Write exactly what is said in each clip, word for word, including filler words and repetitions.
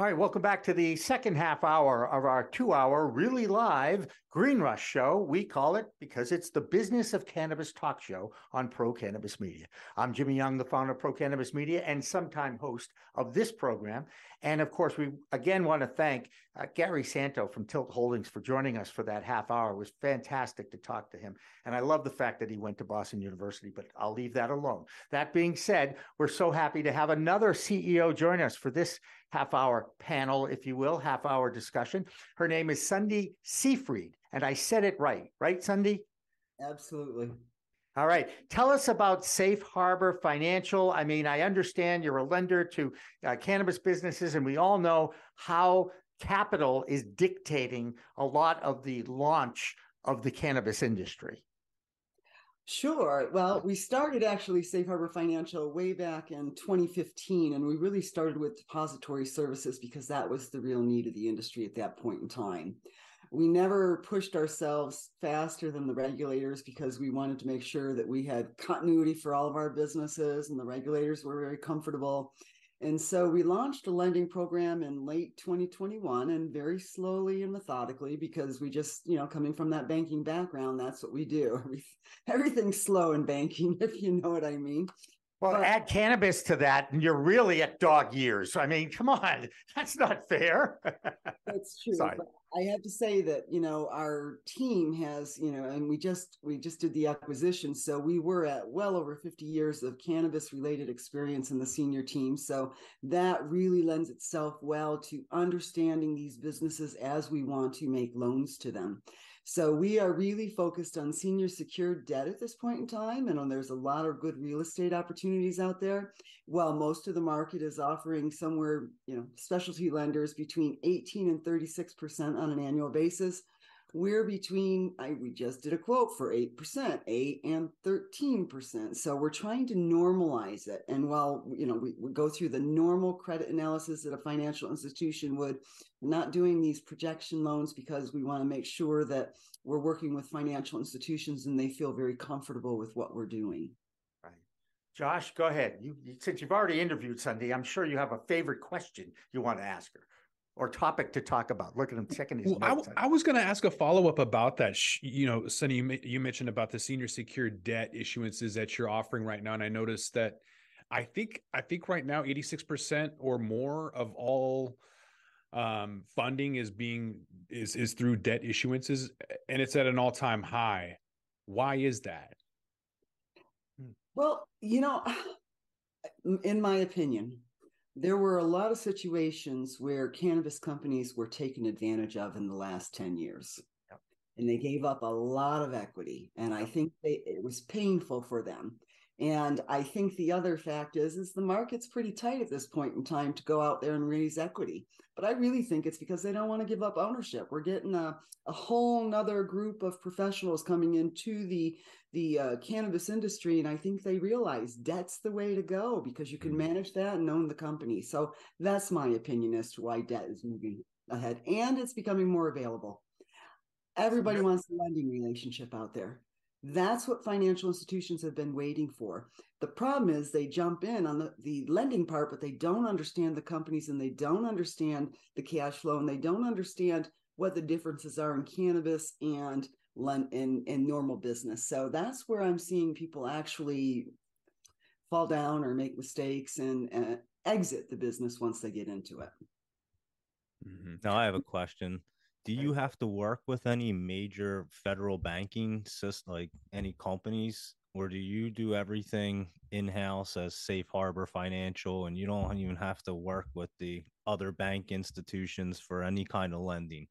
All right, welcome back to the second half hour of our two-hour, really live Green Rush show. We call it because it's the business of cannabis talk show on Pro Cannabis Media. I'm Jimmy Young, the founder of Pro Cannabis Media and sometime host of this program. And of course, we again want to thank uh, Gary Santo from Tilt Holdings for joining us for that half hour. It was fantastic to talk to him. And I love the fact that he went to Boston University, but I'll leave that alone. That being said, we're so happy to have another C E O join us for this half-hour panel, if you will, half-hour discussion. Her name is Sundie Seyfried, and I said it right. Right, Sundie? Absolutely. All right. Tell us about Safe Harbor Financial. I mean, I understand you're a lender to uh, cannabis businesses, and we all know how capital is dictating a lot of the launch of the cannabis industry. Sure. Well, we started actually Safe Harbor Financial way back in twenty fifteen, and we really started with depository services because that was the real need of the industry at that point in time. We never pushed ourselves faster than the regulators because we wanted to make sure that we had continuity for all of our businesses, and the regulators were very comfortable. And so we launched a lending program in late twenty twenty-one, and very slowly and methodically, because we just, you know, coming from that banking background, that's what we do. Everything's slow in banking, if you know what I mean. Well, but add cannabis to that, and you're really at dog years. I mean, come on, that's not fair. That's true. Sorry. I have to say that, you know, our team has, you know, and we just we just did the acquisition. So we were at well over fifty years of cannabis related experience in the senior team. So that really lends itself well to understanding these businesses as we want to make loans to them. So we are really focused on senior secured debt at this point in time. And there's a lot of good real estate opportunities out there. While most of the market is offering somewhere, you know, specialty lenders between eighteen and thirty-six percent on an annual basis, we're between, I, we just did a quote for eight percent, eight and thirteen percent. So we're trying to normalize it. And while, you know, we, we go through the normal credit analysis that a financial institution would, we're not doing these projection loans because we want to make sure that we're working with financial institutions and they feel very comfortable with what we're doing. Right. Josh, go ahead. You, since you've already interviewed Sundie, I'm sure you have a favorite question you want to ask her, or topic to talk about. Look at him checking his well, notes. I, I was going to ask a follow-up about that. You know, Sundie, you, you mentioned about the senior secured debt issuances that you're offering right now. And I noticed that I think, I think right now, eighty-six percent or more of all um, funding is being, is, is through debt issuances, and it's at an all time high. Why is that? Well, you know, in my opinion, there were a lot of situations where cannabis companies were taken advantage of in the last ten years. Yep. And they gave up a lot of equity. And I think they, it was painful for them. And I think the other fact is, is the market's pretty tight at this point in time to go out there and raise equity. But I really think it's because they don't want to give up ownership. We're getting a, a whole nother group of professionals coming into the the uh, cannabis industry. And I think they realize debt's the way to go because you can manage that and own the company. So that's my opinion as to why debt is moving ahead. And it's becoming more available. Everybody wants a lending relationship out there. That's what financial institutions have been waiting for. The problem is they jump in on the, the lending part, but they don't understand the companies, and they don't understand the cash flow, and they don't understand what the differences are in cannabis and in, in normal business. So that's where I'm seeing people actually fall down or make mistakes and, and exit the business once they get into it. Mm-hmm. Now I have a question. Do you have to work with any major federal banking system, like any companies, or do you do everything in-house as Safe Harbor Financial, and you don't even have to work with the other bank institutions for any kind of lending?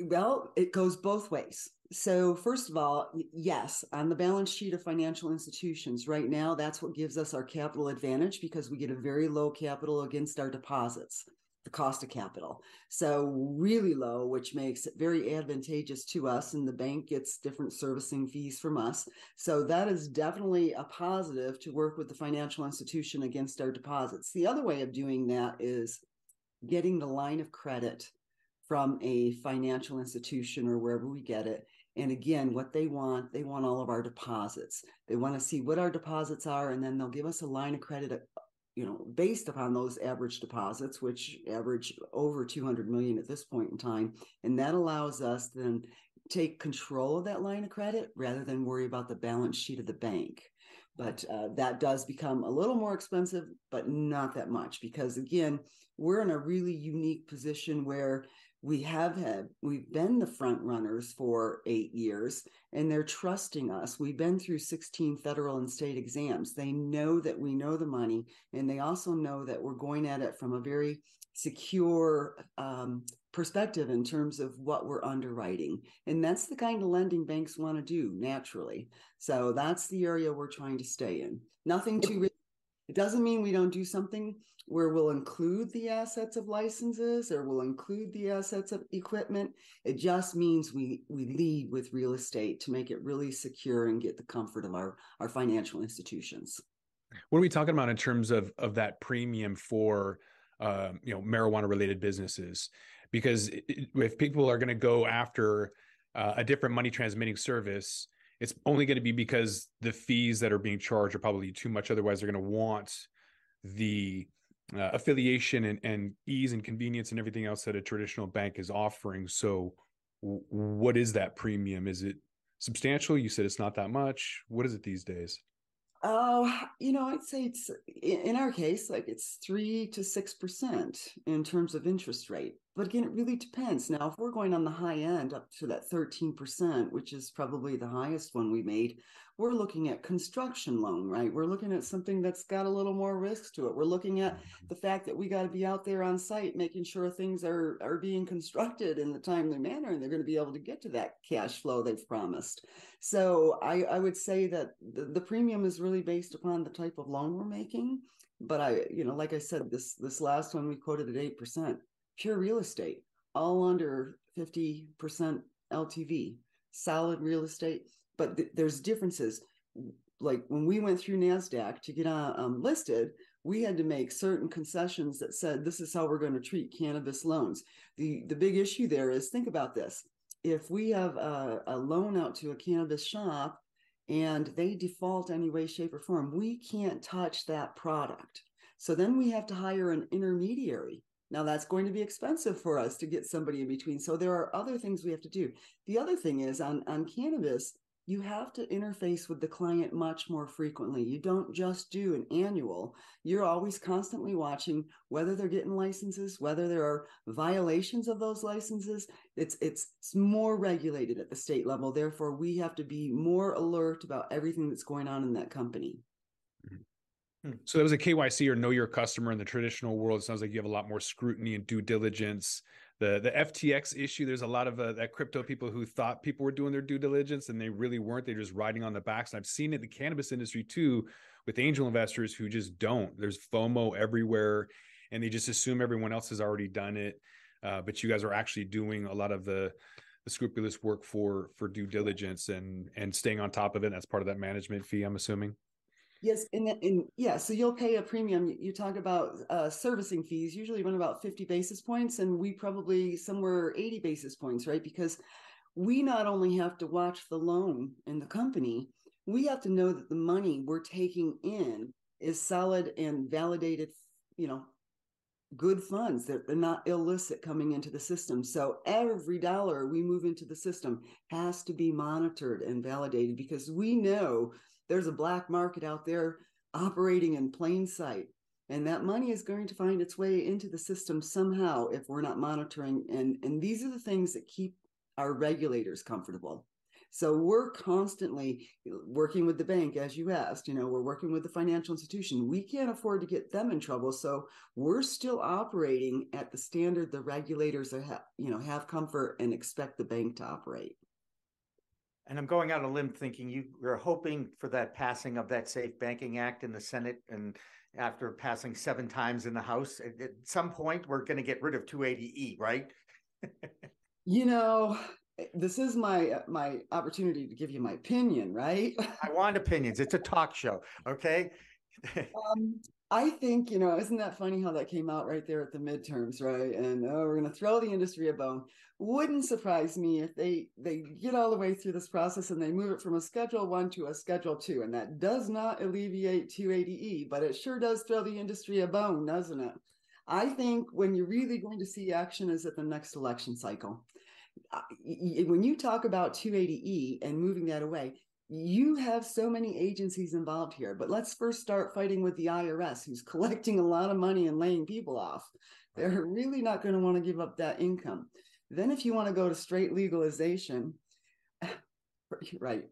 Well, it goes both ways. So first of all, yes, on the balance sheet of financial institutions right now, that's what gives us our capital advantage because we get a very low capital against our deposits. The cost of capital. So really low, which makes it very advantageous to us, and the bank gets different servicing fees from us. So that is definitely a positive to work with the financial institution against our deposits. The other way of doing that is getting the line of credit from a financial institution or wherever we get it. And again, what they want, they want all of our deposits. They want to see what our deposits are, and then they'll give us a line of credit you know, based upon those average deposits, which average over two hundred million dollars at this point in time. And that allows us to then take control of that line of credit rather than worry about the balance sheet of the bank. But uh, that does become a little more expensive, but not that much, because again, we're in a really unique position where we have had, we've been the front runners for eight years and they're trusting us. We've been through sixteen federal and state exams. They know that we know the money, and they also know that we're going at it from a very secure um, perspective in terms of what we're underwriting. And that's the kind of lending banks want to do naturally. So that's the area we're trying to stay in. Nothing too It doesn't mean we don't do something where we'll include the assets of licenses or we'll include the assets of equipment. It just means we we lead with real estate to make it really secure and get the comfort of our, our financial institutions. What are we talking about in terms of, of that premium for uh, you know, marijuana-related businesses? Because if people are going to go after uh, a different money-transmitting service, it's only going to be because the fees that are being charged are probably too much. Otherwise, they're going to want the uh, affiliation and, and ease and convenience and everything else that a traditional bank is offering. So w- what is that premium? Is it substantial? You said it's not that much. What is it these days? Oh, you know, I'd say it's, in our case, like it's three to six percent in terms of interest rate. But again, it really depends. Now, if we're going on the high end up to that thirteen percent, which is probably the highest one we made, we're looking at construction loan, right? We're looking at something that's got a little more risk to it. We're looking at the fact that we got to be out there on site, making sure things are, are being constructed in the timely manner, and they're going to be able to get to that cash flow they've promised. So I, I would say that the, the premium is really based upon the type of loan we're making. But I, you know, like I said, this this last one we quoted at eight percent, pure real estate, all under fifty percent L T V, solid real estate. But th- there's differences. Like when we went through NASDAQ to get uh, um, listed, we had to make certain concessions that said this is how we're going to treat cannabis loans. The the big issue there is, think about this: if we have a, a loan out to a cannabis shop and they default any way, shape, or form, we can't touch that product. So then we have to hire an intermediary. Now that's going to be expensive for us to get somebody in between. So there are other things we have to do. The other thing is on, on cannabis, you have to interface with the client much more frequently. You don't just do an annual. You're always constantly watching whether they're getting licenses, whether there are violations of those licenses. It's, it's, it's more regulated at the state level. Therefore, we have to be more alert about everything that's going on in that company. So that was a K Y C or know your customer in the traditional world. It sounds like you have a lot more scrutiny and due diligence. The the F T X issue, there's a lot of uh, that crypto people who thought people were doing their due diligence and they really weren't. They're just riding on the backs. And I've seen it in the cannabis industry too, with angel investors who just don't. There's FOMO everywhere and they just assume everyone else has already done it. Uh, but you guys are actually doing a lot of the, the scrupulous work for for due diligence and and staying on top of it. That's part of that management fee, I'm assuming. Yes, and, and yeah, so you'll pay a premium. You talk about uh, servicing fees, usually run about fifty basis points, and we probably somewhere eighty basis points, right? Because we not only have to watch the loan and the company, we have to know that the money we're taking in is solid and validated, you know, good funds. They're, they're not illicit coming into the system. So every dollar we move into the system has to be monitored and validated, because we know there's a black market out there operating in plain sight, and that money is going to find its way into the system somehow if we're not monitoring. And, and these are the things that keep our regulators comfortable. So we're constantly working with the bank, as you asked, you know, we're working with the financial institution. We can't afford to get them in trouble. So we're still operating at the standard the regulators are, ha- you know, have comfort and expect the bank to operate. And I'm going out on a limb thinking you were hoping for that passing of that Safe Banking Act in the Senate, and after passing seven times in the House, at, at some point we're going to get rid of two eighty E, right? You know, this is my my opportunity to give you my opinion, right? I want opinions. It's a talk show, okay? um, I think, you know, isn't that funny how that came out right there at the midterms, right? And oh, we're going to throw the industry a bone. Wouldn't surprise me if they they get all the way through this process and they move it from a Schedule one to a Schedule two. And that does not alleviate two eighty E, but it sure does throw the industry a bone, doesn't it? I think when you're really going to see action is at the next election cycle. When you talk about two eighty E and moving that away, you have so many agencies involved here, but let's first start fighting with the I R S, who's collecting a lot of money and laying people off. They're really not going to want to give up that income. Then if you want to go to straight legalization, right,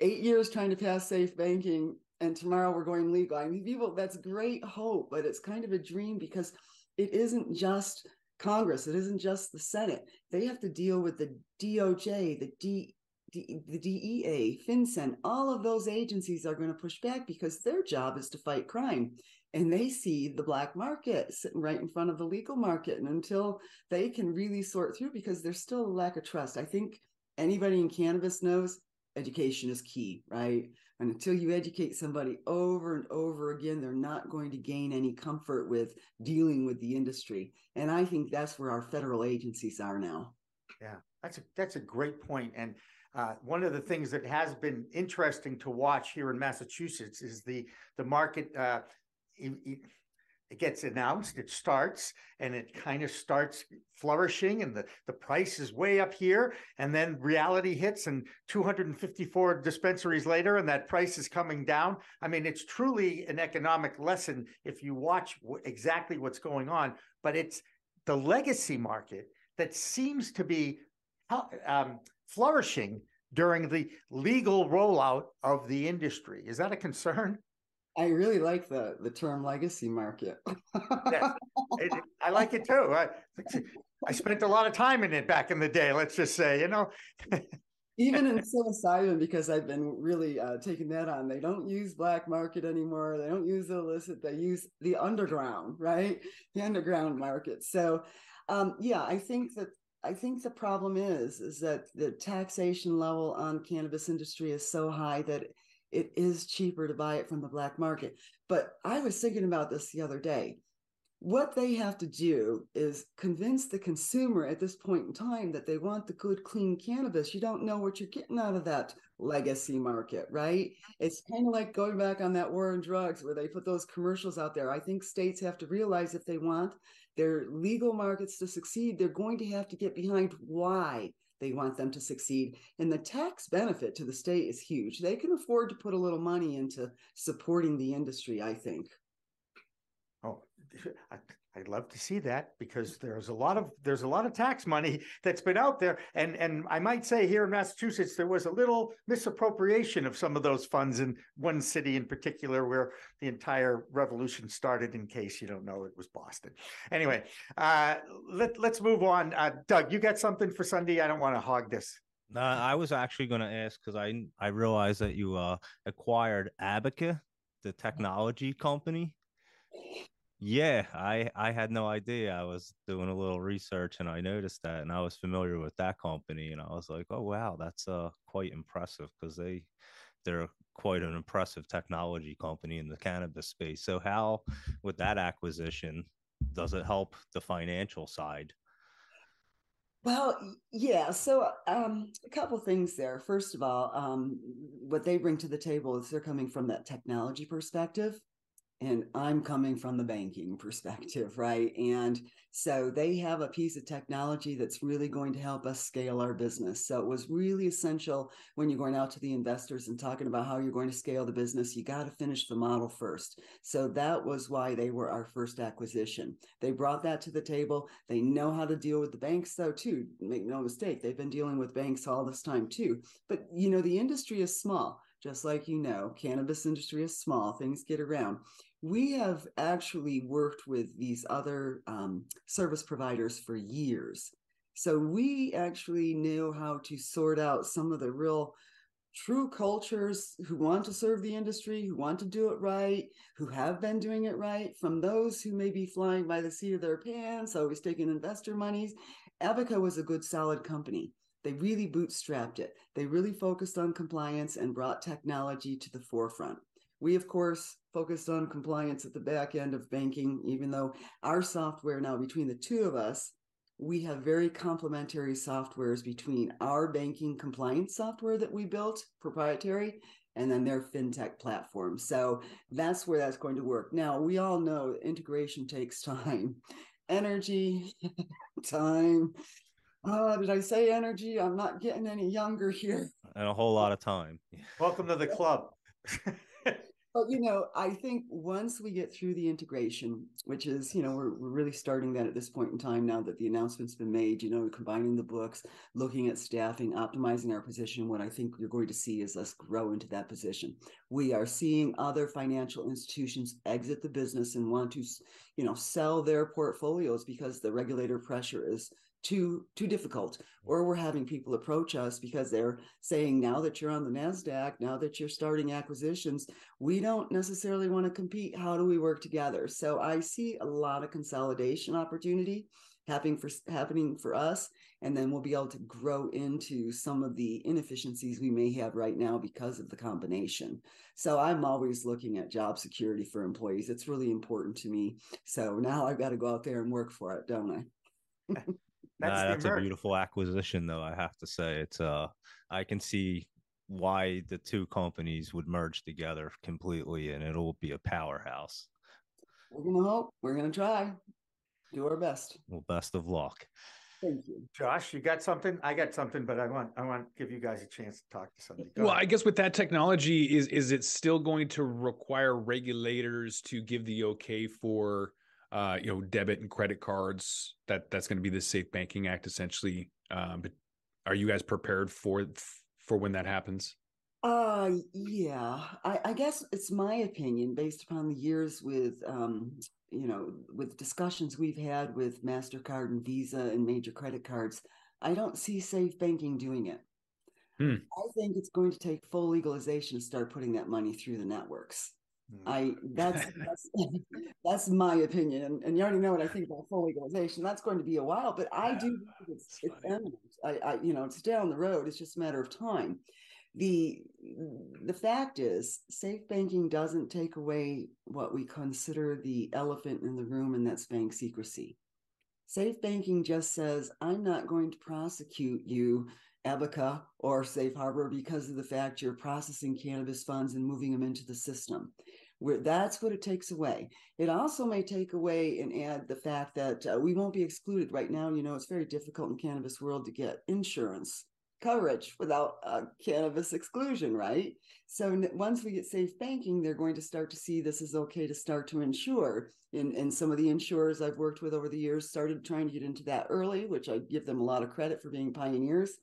eight years trying to pass safe banking, and tomorrow we're going legal. I mean, people, that's great hope, but it's kind of a dream because it isn't just Congress. It isn't just the Senate. They have to deal with the D O J, the D. D, the D E A, FinCEN, all of those agencies are going to push back because their job is to fight crime. And they see the black market sitting right in front of the legal market. And until they can really sort through, because there's still a lack of trust. I think anybody in cannabis knows education is key, right? And until you educate somebody over and over again, they're not going to gain any comfort with dealing with the industry. And I think that's where our federal agencies are now. Yeah, that's a, that's a great point. And Uh, one of the things that has been interesting to watch here in Massachusetts is the the market. Uh, it, it gets announced, it starts, and it kind of starts flourishing, and the, the price is way up here. And then reality hits, and two hundred fifty-four dispensaries later, and that price is coming down. I mean, it's truly an economic lesson if you watch w- exactly what's going on. But it's the legacy market that seems to be Um, flourishing during the legal rollout of the industry. Is that a concern? I really like the, the term legacy market. Yes. it, I like it too. I, I spent a lot of time in it back in the day, let's just say, you know. Even in psilocybin, because I've been really uh, taking that on, they don't use black market anymore. They don't use illicit. They use the underground, right? The underground market. So um, yeah, I think that I think the problem is, is that the taxation level on cannabis industry is so high that it is cheaper to buy it from the black market. But I was thinking about this the other day. What they have to do is convince the consumer at this point in time that they want the good, clean cannabis. You don't know what you're getting out of that legacy market, right? It's kind of like going back on that war on drugs where they put those commercials out there. I think states have to realize if they want their legal markets to succeed, they're going to have to get behind why they want them to succeed. And the tax benefit to the state is huge. They can afford to put a little money into supporting the industry, I think. Oh, I, I'd love to see that because there's a lot of there's a lot of tax money that's been out there. And and I might say here in Massachusetts, there was a little misappropriation of some of those funds in one city in particular where the entire revolution started. In case you don't know, it was Boston. Anyway, uh, let, let's move on. Uh, Doug, you got something for Sundie? I don't want to hog this. Uh, I was actually going to ask because I, I realized that you uh, acquired Abaca, the technology company. Yeah, I I had no idea. I was doing a little research and I noticed that, and I was familiar with that company, and I was like, oh wow, that's uh quite impressive because they they're quite an impressive technology company in the cannabis space. So how, with that acquisition, does it help the financial side? Well, yeah. So um, a couple things there. First of all, um, what they bring to the table is they're coming from that technology perspective. And I'm coming from the banking perspective, right? And so they have a piece of technology that's really going to help us scale our business. So it was really essential when you're going out to the investors and talking about how you're going to scale the business, you got to finish the model first. So that was why they were our first acquisition. They brought that to the table. They know how to deal with the banks though, too. Make no mistake, they've been dealing with banks all this time too. But you know, the industry is small. Just like, you know, cannabis industry is small, things get around. We have actually worked with these other um, service providers for years. So we actually knew how to sort out some of the real true cultures who want to serve the industry, who want to do it right, who have been doing it right, from those who may be flying by the seat of their pants, always taking investor monies. Abaca was a good, solid company. They really bootstrapped it. They really focused on compliance and brought technology to the forefront. We, of course, focused on compliance at the back end of banking, even though our software now between the two of us, we have very complementary softwares between our banking compliance software that we built, proprietary, and then their fintech platform. So that's where that's going to work. Now, we all know integration takes time, energy, time. Oh, did I say energy? I'm not getting any younger here. And a whole lot of time. Welcome to the club. But, you know, I think once we get through the integration, which is, you know, we're, we're really starting that at this point in time now that the announcement's been made, you know, combining the books, looking at staffing, optimizing our position. What I think you're going to see is us grow into that position. We are seeing other financial institutions exit the business and want to, you know, sell their portfolios because the regulator pressure is too too difficult, or we're having people approach us because they're saying, now that you're on the NASDAQ, now that you're starting acquisitions, we don't necessarily want to compete. How do we work together? So I see a lot of consolidation opportunity happening for happening for us, and then we'll be able to grow into some of the inefficiencies we may have right now because of the combination. So I'm always looking at job security for employees. It's really important to me. So now I've got to go out there and work for it, don't I? That's, nah, that's a beautiful acquisition, though, I have to say. It's uh, I can see why the two companies would merge together completely, and it'll be a powerhouse. We're going to hope. We're going to try. Do our best. Well, best of luck. Thank you. Josh, you got something? I got something, but I want I want to give you guys a chance to talk to somebody. Go well, ahead. I guess with that technology, is is it still going to require regulators to give the okay for Uh, you know, debit and credit cards? That that's going to be the Safe Banking Act, essentially. Um, but are you guys prepared for for when that happens? Uh, yeah, I, I guess it's my opinion based upon the years with, um, you know, with discussions we've had with MasterCard and Visa and major credit cards. I don't see Safe Banking doing it. Hmm. I think it's going to take full legalization to start putting that money through the networks. I that's that's, that's my opinion, and, and you already know what I think about full legalization. That's going to be a while, but I yeah, do think it's, it's eminent. I, I, you know, it's down the road. It's just a matter of time. the The fact is, safe banking doesn't take away what we consider the elephant in the room, and that's bank secrecy. Safe banking just says, I'm not going to prosecute you, Abaca or Safe Harbor, because of the fact you're processing cannabis funds and moving them into the system. Where that's what it takes away. It also may take away and add the fact that uh, we won't be excluded right now. You know, it's very difficult in the cannabis world to get insurance coverage without uh, cannabis exclusion, right? So n- once we get safe banking, they're going to start to see this is okay to start to insure. And, and some of the insurers I've worked with over the years started trying to get into that early, which I give them a lot of credit for being pioneers.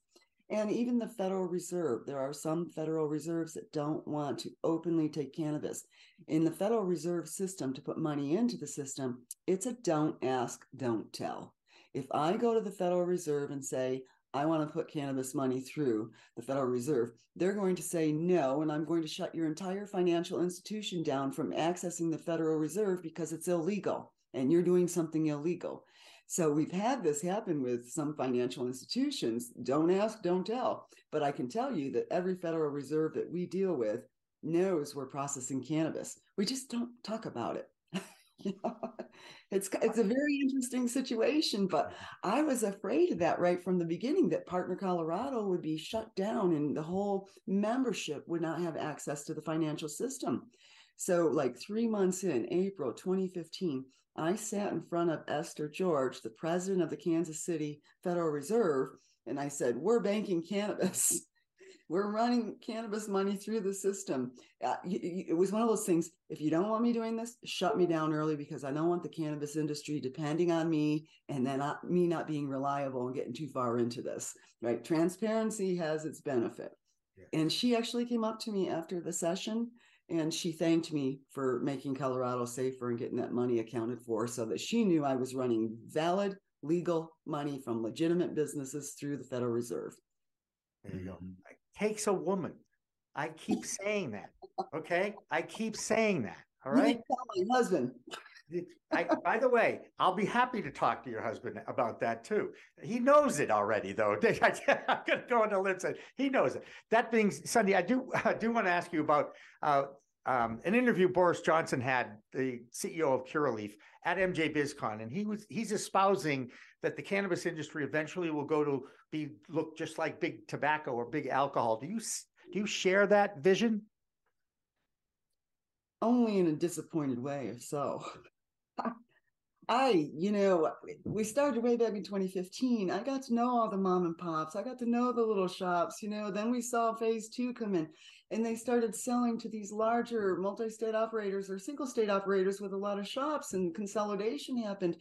And even the Federal Reserve, there are some Federal Reserves that don't want to openly take cannabis. In the Federal Reserve system, to put money into the system, it's a don't ask, don't tell. If I go to the Federal Reserve and say, I want to put cannabis money through the Federal Reserve, they're going to say no, and I'm going to shut your entire financial institution down from accessing the Federal Reserve because it's illegal and you're doing something illegal. So we've had this happen with some financial institutions. Don't ask, don't tell. But I can tell you that every Federal Reserve that we deal with knows we're processing cannabis. We just don't talk about it. You know, it's it's a very interesting situation, but I was afraid of that right from the beginning, that Partner Colorado would be shut down and the whole membership would not have access to the financial system. So like three months in, April twenty fifteen, I sat in front of Esther George, the president of the Kansas City Federal Reserve, and I said, we're banking cannabis. We're running cannabis money through the system. Uh, it was one of those things, if you don't want me doing this, shut me down early, because I don't want the cannabis industry depending on me and then not, me not being reliable and getting too far into this, right? Transparency has its benefit. Yeah. And she actually came up to me after the session and she thanked me for making Colorado safer and getting that money accounted for, so that she knew I was running valid, legal money from legitimate businesses through the Federal Reserve. There you go. It takes a woman. I keep saying that. Okay. I keep saying that. All right. You my husband. I, by the way, I'll be happy to talk to your husband about that too. He knows it already, though. I'm going to go on the lip side. He knows it. That being, Sundie, I do I do want to ask you about uh, um, an interview Boris Johnson had, the C E O of Curaleaf, at M J BizCon, and he was he's espousing that the cannabis industry eventually will go to be look just like big tobacco or big alcohol. Do you do you share that vision? Only in a disappointed way, or so. I, you know, we started way back in twenty fifteen. I got to know all the mom and pops. I got to know the little shops, you know. Then we saw phase two come in, and they started selling to these larger multi-state operators or single state operators with a lot of shops, and consolidation happened.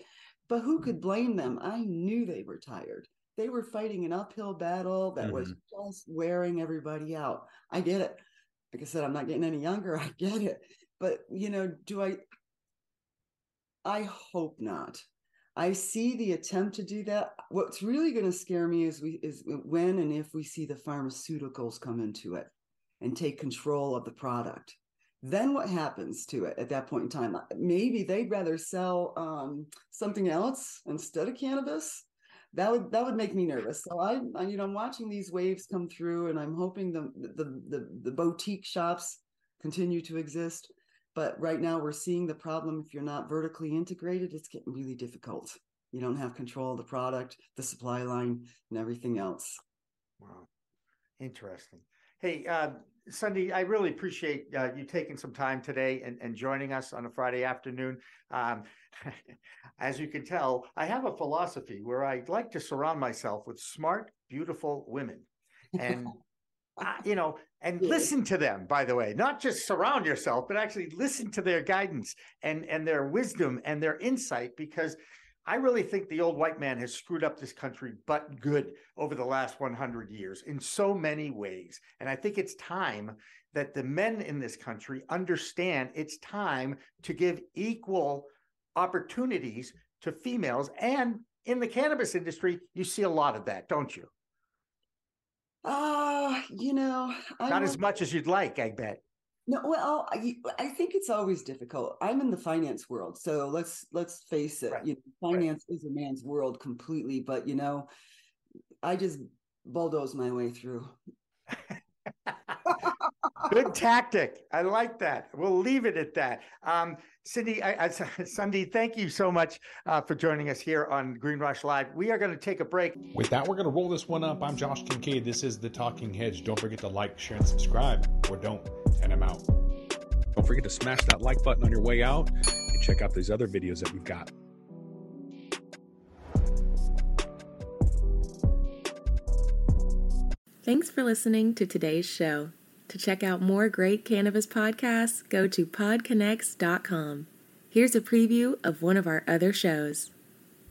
But who could blame them? I knew they were tired. They were fighting an uphill battle that mm-hmm. was just wearing everybody out. I get it. Like I said, I'm not getting any younger. I get it. But, you know, do I... I hope not. I see the attempt to do that. What's really going to scare me is we is when and if we see the pharmaceuticals come into it and take control of the product. Then what happens to it at that point in time? Maybe they'd rather sell um, something else instead of cannabis. That would that would make me nervous. So I, I you know, I'm watching these waves come through, and I'm hoping the the the, the boutique shops continue to exist. But right now we're seeing the problem. If you're not vertically integrated, it's getting really difficult. You don't have control of the product, the supply line, and everything else. Wow. Interesting. Hey, uh, Sundie, I really appreciate uh, you taking some time today and, and joining us on a Friday afternoon. Um, as you can tell, I have a philosophy where I'd like to surround myself with smart, beautiful women. And Uh, you know, and yeah. listen to them, by the way, not just surround yourself, but actually listen to their guidance and, and their wisdom and their insight, because I really think the old white man has screwed up this country, but good, over the last one hundred years in so many ways. And I think it's time that the men in this country understand it's time to give equal opportunities to females. And in the cannabis industry, you see a lot of that, don't you? Uh, you know, I'm not as much as you'd like, I bet. No, well, I, I think it's always difficult. I'm in the finance world, so let's let's face it. Right. You know, finance right. is a man's world completely, but you know, I just bulldoze my way through. Good tactic. I like that. We'll leave it at that. Um, Cindy, I, I, Sundie, thank you so much uh, for joining us here on Green Rush Live. We are going to take a break. With that, we're going to roll this one up. I'm Josh Kincaid. This is The Talking Hedge. Don't forget to like, share, and subscribe, or don't, and I'm out. Don't forget to smash that like button on your way out and check out these other videos that we've got. Thanks for listening to today's show. To check out more great cannabis podcasts, go to pod connects dot com. Here's a preview of one of our other shows.